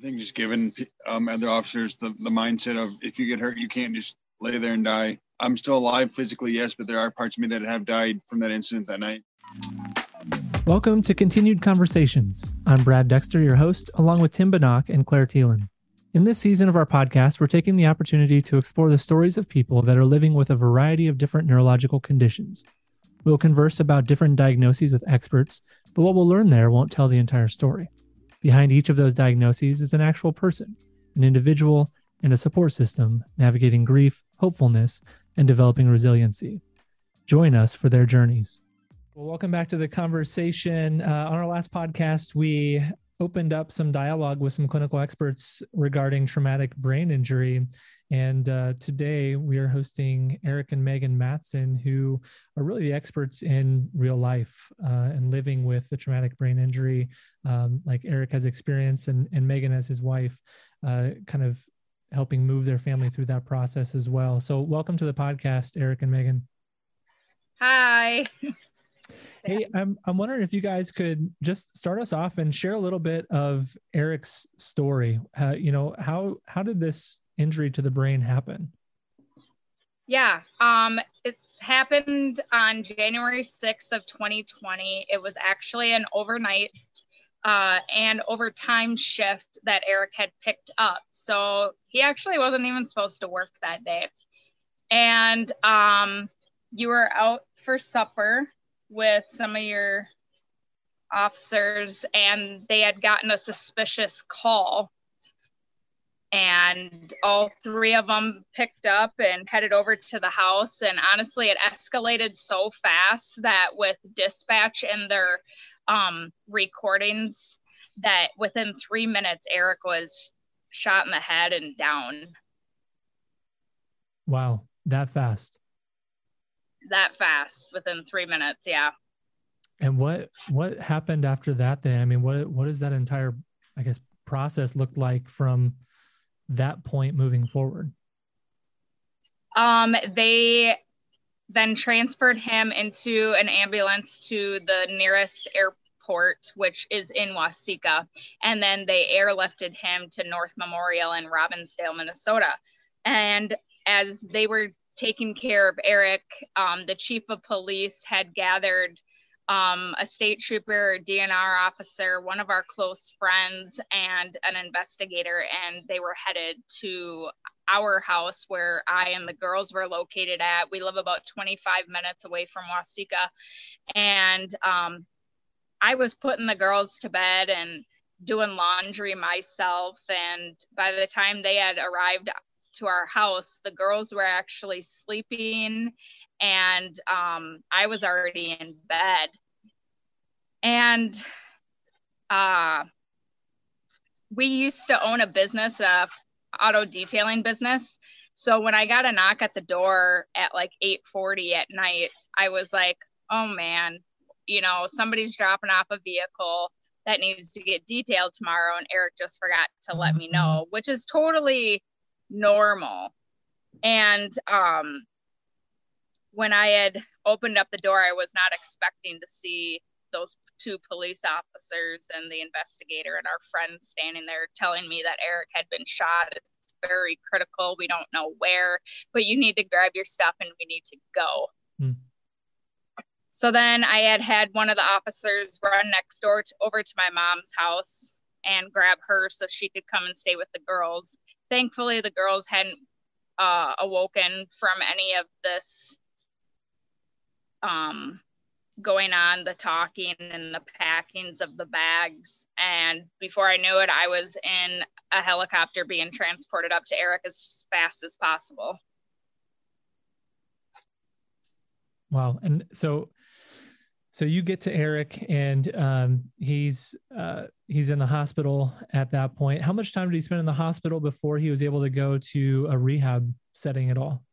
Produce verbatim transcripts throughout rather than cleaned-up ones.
think just giving um, other officers the, the mindset of, if you get hurt, you can't just lay there and die. I'm still alive physically, yes, but there are parts of me that have died from that incident that night. Welcome to Kintinu'd Conversations. I'm Brad Dexter, your host, along with Tim Benak and Claire Thelen. In this season of our podcast, we're taking the opportunity to explore the stories of people that are living with a variety of different neurological conditions. We'll converse about different diagnoses with experts, but what we'll learn there won't tell the entire story. Behind each of those diagnoses is an actual person, an individual, and a support system navigating grief, hopefulness, and developing resiliency. Join us for their journeys. Well, welcome back to the conversation. Uh, on our last podcast, we opened up some dialogue with some clinical experts regarding traumatic brain injury. And uh, today we are hosting Arik and Megan Matson, who are really the experts in real life uh, and living with the traumatic brain injury, um, like Arik has experienced and, and Megan as his wife, uh, kind of helping move their family through that process as well. So welcome to the podcast, Arik and Megan. Hi. Hey, I'm I'm wondering if you guys could just start us off and share a little bit of Arik's story. Uh, you know, how how did this injury to the brain happen? Yeah, um, it's happened on January sixth of twenty twenty. It was actually an overnight uh, and overtime shift that Arik had picked up. So he actually wasn't even supposed to work that day. And um, you were out for supper with some of your officers, and they had gotten a suspicious call, and all three of them picked up and headed over to the house. And honestly, it escalated so fast that with dispatch and their um, recordings, that within three minutes, Arik was shot in the head and down. Wow, that fast. That fast, within three minutes, yeah. And what what happened after that then? I mean, what what does that entire, I guess, process look like from that point moving forward? Um, they then transferred him into an ambulance to the nearest airport, which is in Waseca, and then they airlifted him to North Memorial in Robbinsdale, Minnesota. And as they were taking care of Arik, um, the chief of police had gathered um, a state trooper, D N R officer, one of our close friends, and an investigator, and they were headed to our house where I and the girls were located at. We live about twenty-five minutes away from Waseca, and um, I was putting the girls to bed and doing laundry myself, and by the time they had arrived to our house, the girls were actually sleeping, and um, I was already in bed. And uh, we used to own a business, a auto detailing business. So when I got a knock at the door at like eight forty at night, I was like, oh man, you know, somebody's dropping off a vehicle that needs to get detailed tomorrow, and Arik just forgot to let me know, which is totally normal. And um when I had opened up the door, I was not expecting to see those two police officers and the investigator and our friend standing there telling me that Arik had been shot. It's very critical, we don't know where, but you need to grab your stuff and we need to go. Mm. So then I had had one of the officers run next door to, over to my mom's house and grab her so she could come and stay with the girls. Thankfully, the girls hadn't uh, awoken from any of this um, going on, the talking and the packings of the bags. And before I knew it, I was in a helicopter being transported up to Arik as fast as possible. Wow. And so... So you get to Arik, and um, he's uh, he's in the hospital at that point. How much time did he spend in the hospital before he was able to go to a rehab setting at all?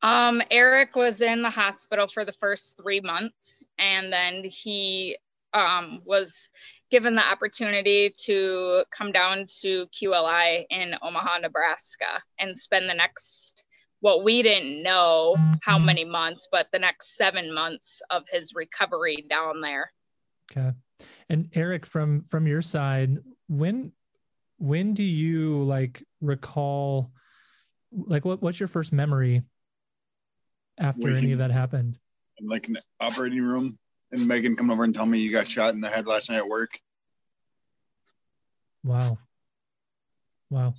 Um, Arik was in the hospital for the first three months, and then he um, was given the opportunity to come down to Q L I in Omaha, Nebraska, and spend the next... Well, we didn't know how many months, but the next seven months of his recovery down there. Okay. And Arik, from from your side, when when do you like recall, like what, what's your first memory after Wait, any of that happened? Like an operating room and Megan coming over and telling me you got shot in the head last night at work. Wow. Wow.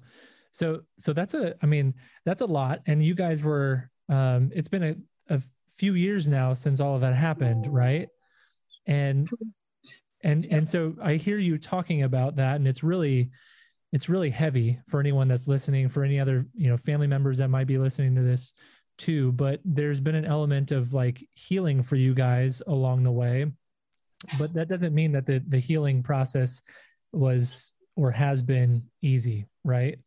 So, so that's a, I mean, that's a lot. And you guys were, um, it's been a, a few years now since all of that happened. Right. And, and, and so I hear you talking about that, and it's really, it's really heavy for anyone that's listening, for any other, you know, family members that might be listening to this too, but there's been an element of like healing for you guys along the way, but that doesn't mean that the, the healing process was, or has been easy, right?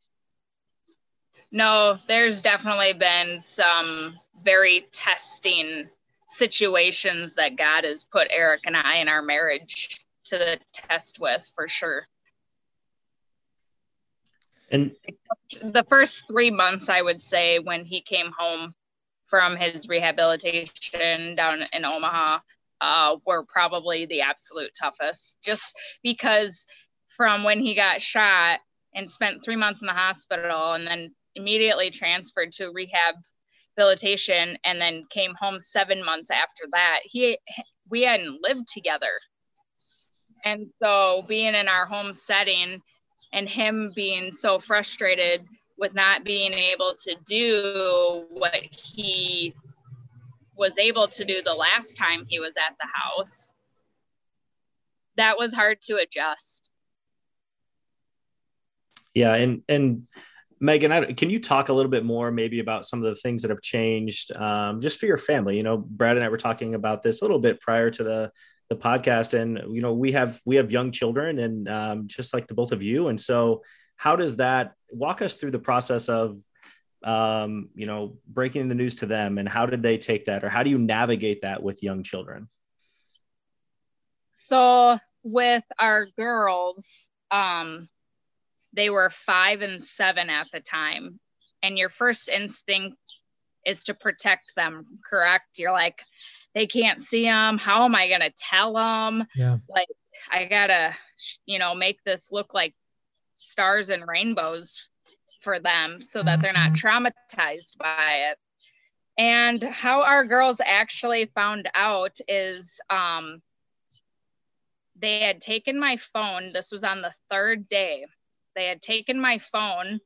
No, there's definitely been some very testing situations that God has put Arik and I in our marriage to the test with, for sure. And the first three months, I would say, when he came home from his rehabilitation down in Omaha, uh, were probably the absolute toughest, just because from when he got shot and spent three months in the hospital and then immediately transferred to rehabilitation and then came home seven months after that, he we hadn't lived together. And so being in our home setting and him being so frustrated with not being able to do what he was able to do the last time he was at the house, that was hard to adjust. Yeah. And, and Megan, I, can you talk a little bit more maybe about some of the things that have changed um, just for your family? You know, Brad and I were talking about this a little bit prior to the, the podcast, and, you know, we have, we have young children, and um, just like the both of you. And so how does that, walk us through the process of, um, you know, breaking the news to them, and how did they take that, or how do you navigate that with young children? So with our girls, um, they were five and seven at the time. And your first instinct is to protect them, correct? You're like, they can't see them. How am I going to tell them? Yeah. Like, I got to, you know, make this look like stars and rainbows for them so that they're not traumatized by it. And how our girls actually found out is um, they had taken my phone. This was on the third day. They had taken my phone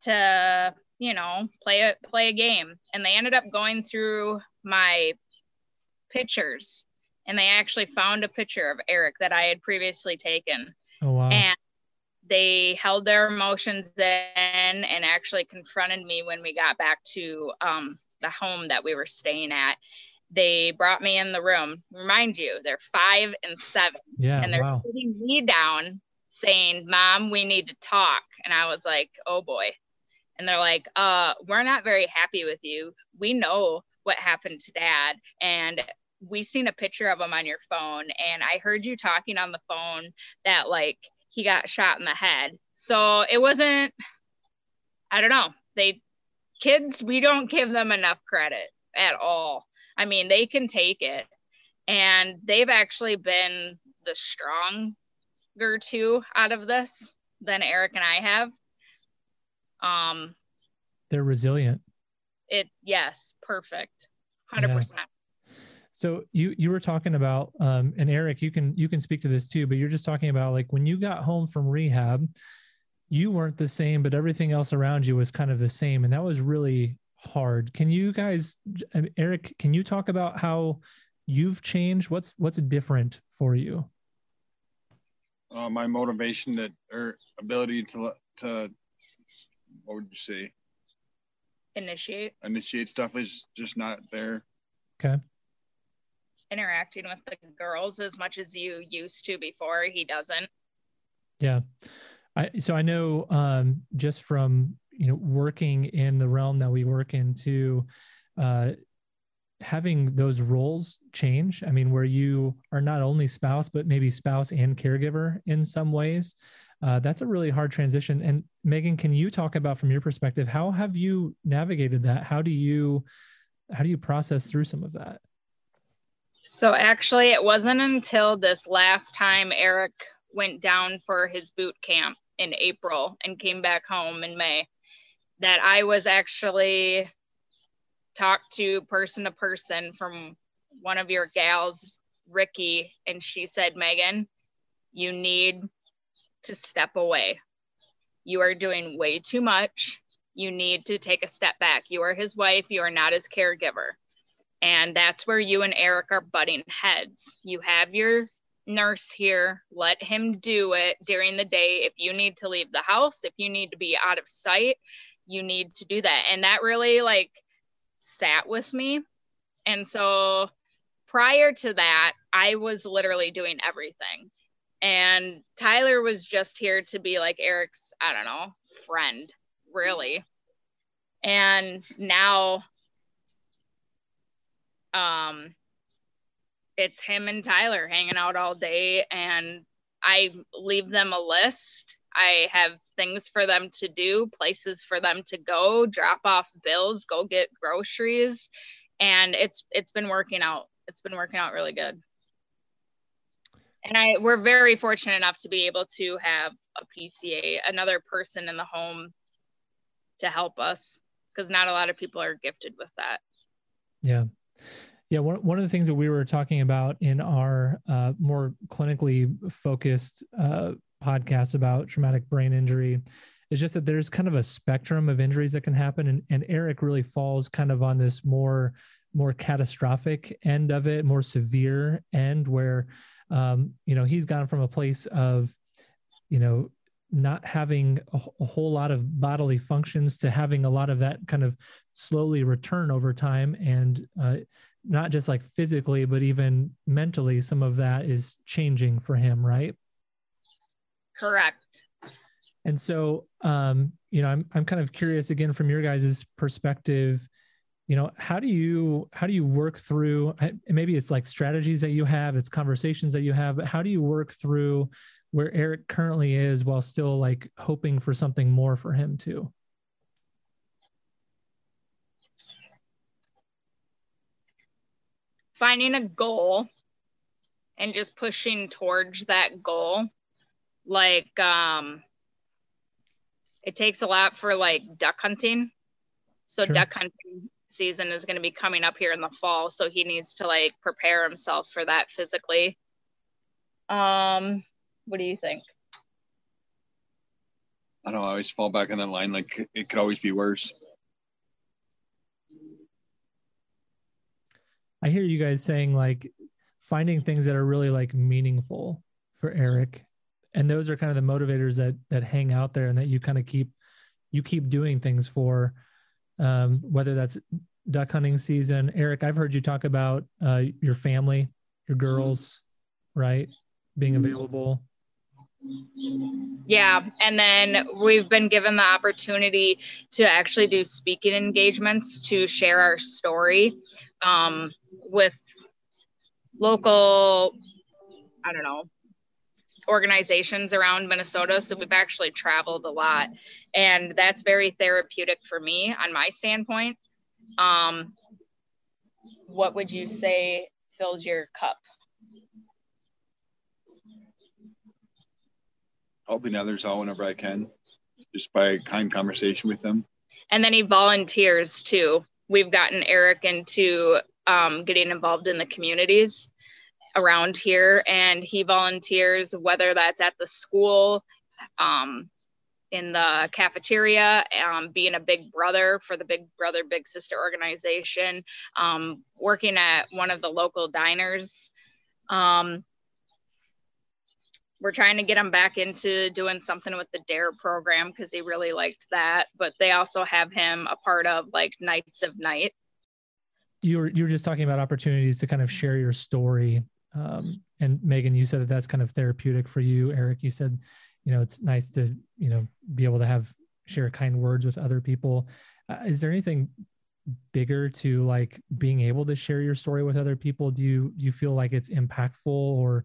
to, you know, play a, play a game. And they ended up going through my pictures, and they actually found a picture of Arik that I had previously taken. Oh, wow. And they held their emotions in and actually confronted me when we got back to um, the home that we were staying at. They brought me in the room. Remind you, they're five and seven. Yeah, and they're wow. sitting me down, saying, "Mom, we need to talk." And I was like, oh boy. And they're like, uh, we're not very happy with you. We know what happened to Dad, and we seen a picture of him on your phone. And I heard you talking on the phone that like he got shot in the head. So it wasn't, I don't know. They kids, we don't give them enough credit at all. I mean, they can take it, and they've actually been the strong or two out of this than Arik and I have. Um, They're resilient. It yes. Perfect. one hundred percent. Yeah. So you, you were talking about, um, and Arik, you can, you can speak to this too, but you're just talking about like, when you got home from rehab, you weren't the same, but everything else around you was kind of the same. And that was really hard. Can you guys, Arik, can you talk about how you've changed? What's, what's different for you? Uh, my motivation that or ability to to what would you say initiate initiate stuff is just not there. Okay. Interacting with the girls as much as you used to before, he doesn't. Yeah, I so I know um, just from you know working in the realm that we work in too, uh, having those roles change. I mean, where you are not only spouse, but maybe spouse and caregiver in some ways, uh, that's a really hard transition. And Megan, can you talk about from your perspective, how have you navigated that? How do you, how do you process through some of that? So actually it wasn't until this last time Arik went down for his boot camp in April and came back home in May, that I was actually talked to person to person from one of your gals, Ricky, and she said, Megan, you need to step away. You are doing way too much. You need to take a step back. You are his wife. You are not his caregiver. And that's where you and Arik are butting heads. You have your nurse here. Let him do it during the day. If you need to leave the house, if you need to be out of sight, you need to do that. And that really like sat with me. And so prior to that, I was literally doing everything. And Tyler was just here to be like Arik's, I don't know, friend, really. And now um, it's him and Tyler hanging out all day, and I leave them a list. I have things for them to do, places for them to go, drop off bills, go get groceries. And it's, it's been working out. It's been working out really good. And I, we're very fortunate enough to be able to have a P C A, another person in the home to help us, because not a lot of people are gifted with that. Yeah. Yeah. One, one of the things that we were talking about in our uh, more clinically focused uh, podcast about traumatic brain injury is just that there's kind of a spectrum of injuries that can happen. And, and Arik really falls kind of on this more, more catastrophic end of it, more severe end where, um, you know, he's gone from a place of, you know, not having a, a whole lot of bodily functions to having a lot of that kind of slowly return over time. And uh, not just like physically, but even mentally, some of that is changing for him, right? Correct. And so, um, you know, I'm, I'm kind of curious again, from your guys' perspective, you know, how do you, how do you work through, maybe it's like strategies that you have, it's conversations that you have, but how do you work through where Arik currently is while still like hoping for something more for him too? Finding a goal and just pushing towards that goal. Like, um, it takes a lot for like duck hunting. So sure. Duck hunting season is going to be coming up here in the fall. So he needs to like prepare himself for that physically. Um, what do you think? I don't know, I always fall back on that line. Like it could always be worse. I hear you guys saying like finding things that are really like meaningful for Arik. And those are kind of the motivators that, that hang out there and that you kind of keep, you keep doing things for, um, whether that's duck hunting season. Arik, I've heard you talk about uh, your family, your girls, right? Being available. Yeah. And then we've been given the opportunity to actually do speaking engagements to share our story um, with local, I don't know, organizations around Minnesota. So we've actually traveled a lot, and that's very therapeutic for me on my standpoint. Um, what would you say fills your cup? Helping others out whenever I can, just by kind conversation with them. And then he volunteers too. We've gotten Arik into um, getting involved in the communities around here, and he volunteers, whether that's at the school, um, in the cafeteria, um, being a big brother for the Big Brother, Big Sister organization, um, working at one of the local diners. Um, we're trying to get him back into doing something with the D A R E program because he really liked that, but they also have him a part of like Nights of Night. You were, you were just talking about opportunities to kind of share your story. Um, and Megan, you said that that's kind of therapeutic for you. Arik, you said, you know, it's nice to, you know, be able to have, share kind words with other people. Uh, is there anything bigger to like being able to share your story with other people? Do you, do you feel like it's impactful or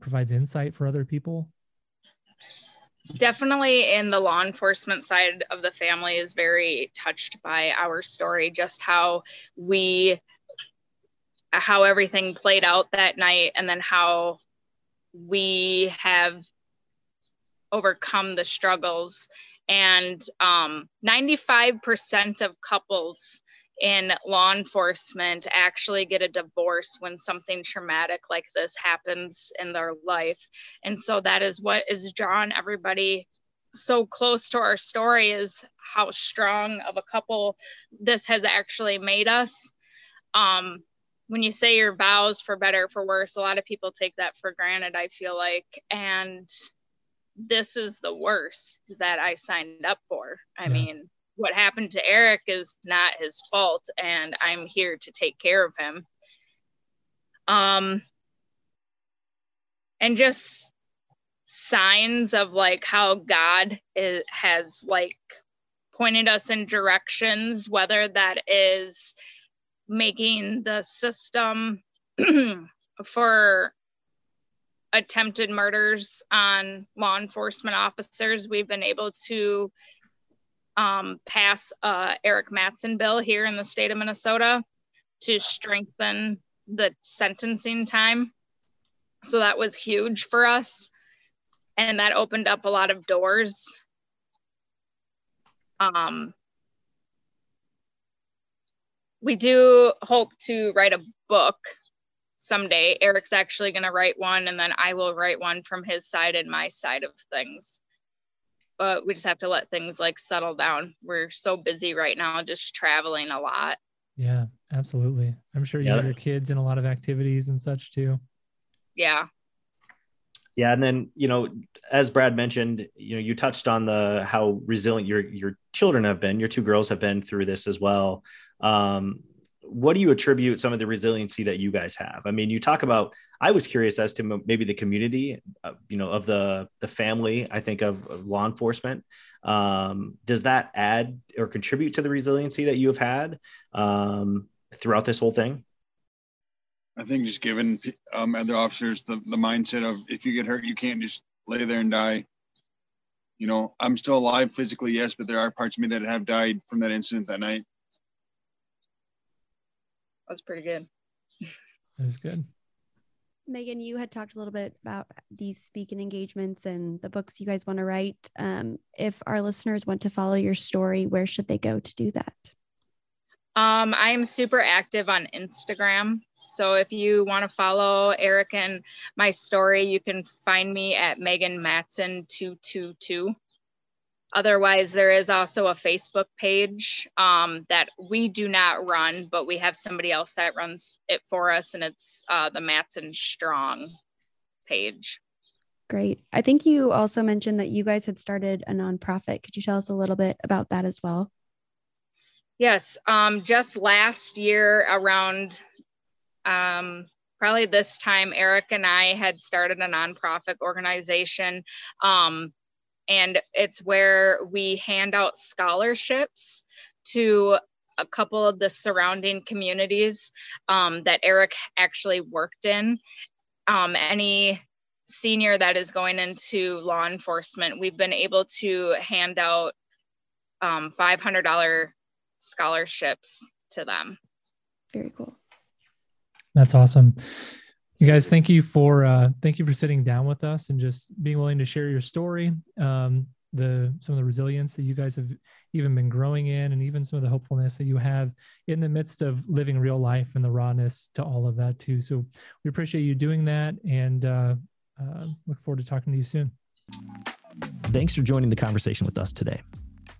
provides insight for other people? Definitely in the law enforcement side of the family is very touched by our story, just how we, how everything played out that night, and then how we have overcome the struggles. And um, ninety-five percent of couples in law enforcement actually get a divorce when something traumatic like this happens in their life. And so that is what is drawn everybody so close to our story, is how strong of a couple this has actually made us. Um, when you say your vows, for better or for worse, a lot of people take that for granted, I feel like. And this is the worst that I signed up for. I yeah. mean, what happened to Arik is not his fault, and I'm here to take care of him. Um, and just signs of like how God is, has like pointed us in directions, whether that is making the system for attempted murders on law enforcement officers. We've been able to um, pass uh, Arik Matson bill here in the state of Minnesota to strengthen the sentencing time. So that was huge for us. And that opened up a lot of doors. Um, we do hope to write a book someday. Arik's actually going to write one, and then I will write one from his side and my side of things. But we just have to let things like settle down. We're so busy right now, just traveling a lot. Yeah, absolutely. I'm sure you yeah. have your kids in a lot of activities and such too. Yeah. Yeah. And then, you know, as Brad mentioned, you know, you touched on the, how resilient your, your children have been. Your two girls have been through this as well. Um, what do you attribute some of the resiliency that you guys have? I mean, you talk about, I was curious as to maybe the community, uh, you know, of the, the family, I think of, of law enforcement. Um, does that add or contribute to the resiliency that you have had um, throughout this whole thing? I think just giving um, other officers the, the mindset of, if you get hurt, you can't just lay there and die. You know, I'm still alive physically, yes, but there are parts of me that have died from that incident that night. That was pretty good. That was good. Megan, you had talked a little bit about these speaking engagements and the books you guys want to write. Um, if our listeners want to follow your story, where should they go to do that? Um, I am super active on Instagram. So if you want to follow Arik and my story, you can find me at Megan Matson two two two. Otherwise, there is also a Facebook page um, that we do not run, but we have somebody else that runs it for us, and it's uh, the Matson Strong page. Great. I think you also mentioned that you guys had started a nonprofit. Could you tell us a little bit about that as well? Yes. Um, just last year around... Um, probably this time, Arik and I had started a nonprofit organization, um, and it's where we hand out scholarships to a couple of the surrounding communities um, that Arik actually worked in. Um, any senior that is going into law enforcement, we've been able to hand out um, five hundred dollars scholarships to them. Very cool. That's awesome. You guys, thank you for, uh, thank you for sitting down with us and just being willing to share your story. Um, the, some of the resilience that you guys have even been growing in, and even some of the hopefulness that you have in the midst of living real life and the rawness to all of that too. So we appreciate you doing that, and uh, uh, look forward to talking to you soon. Thanks for joining the conversation with us today.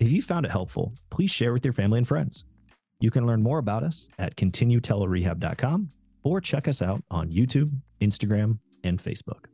If you found it helpful, please share with your family and friends. You can learn more about us at kintinutelerehab dot com. Or check us out on YouTube, Instagram, and Facebook.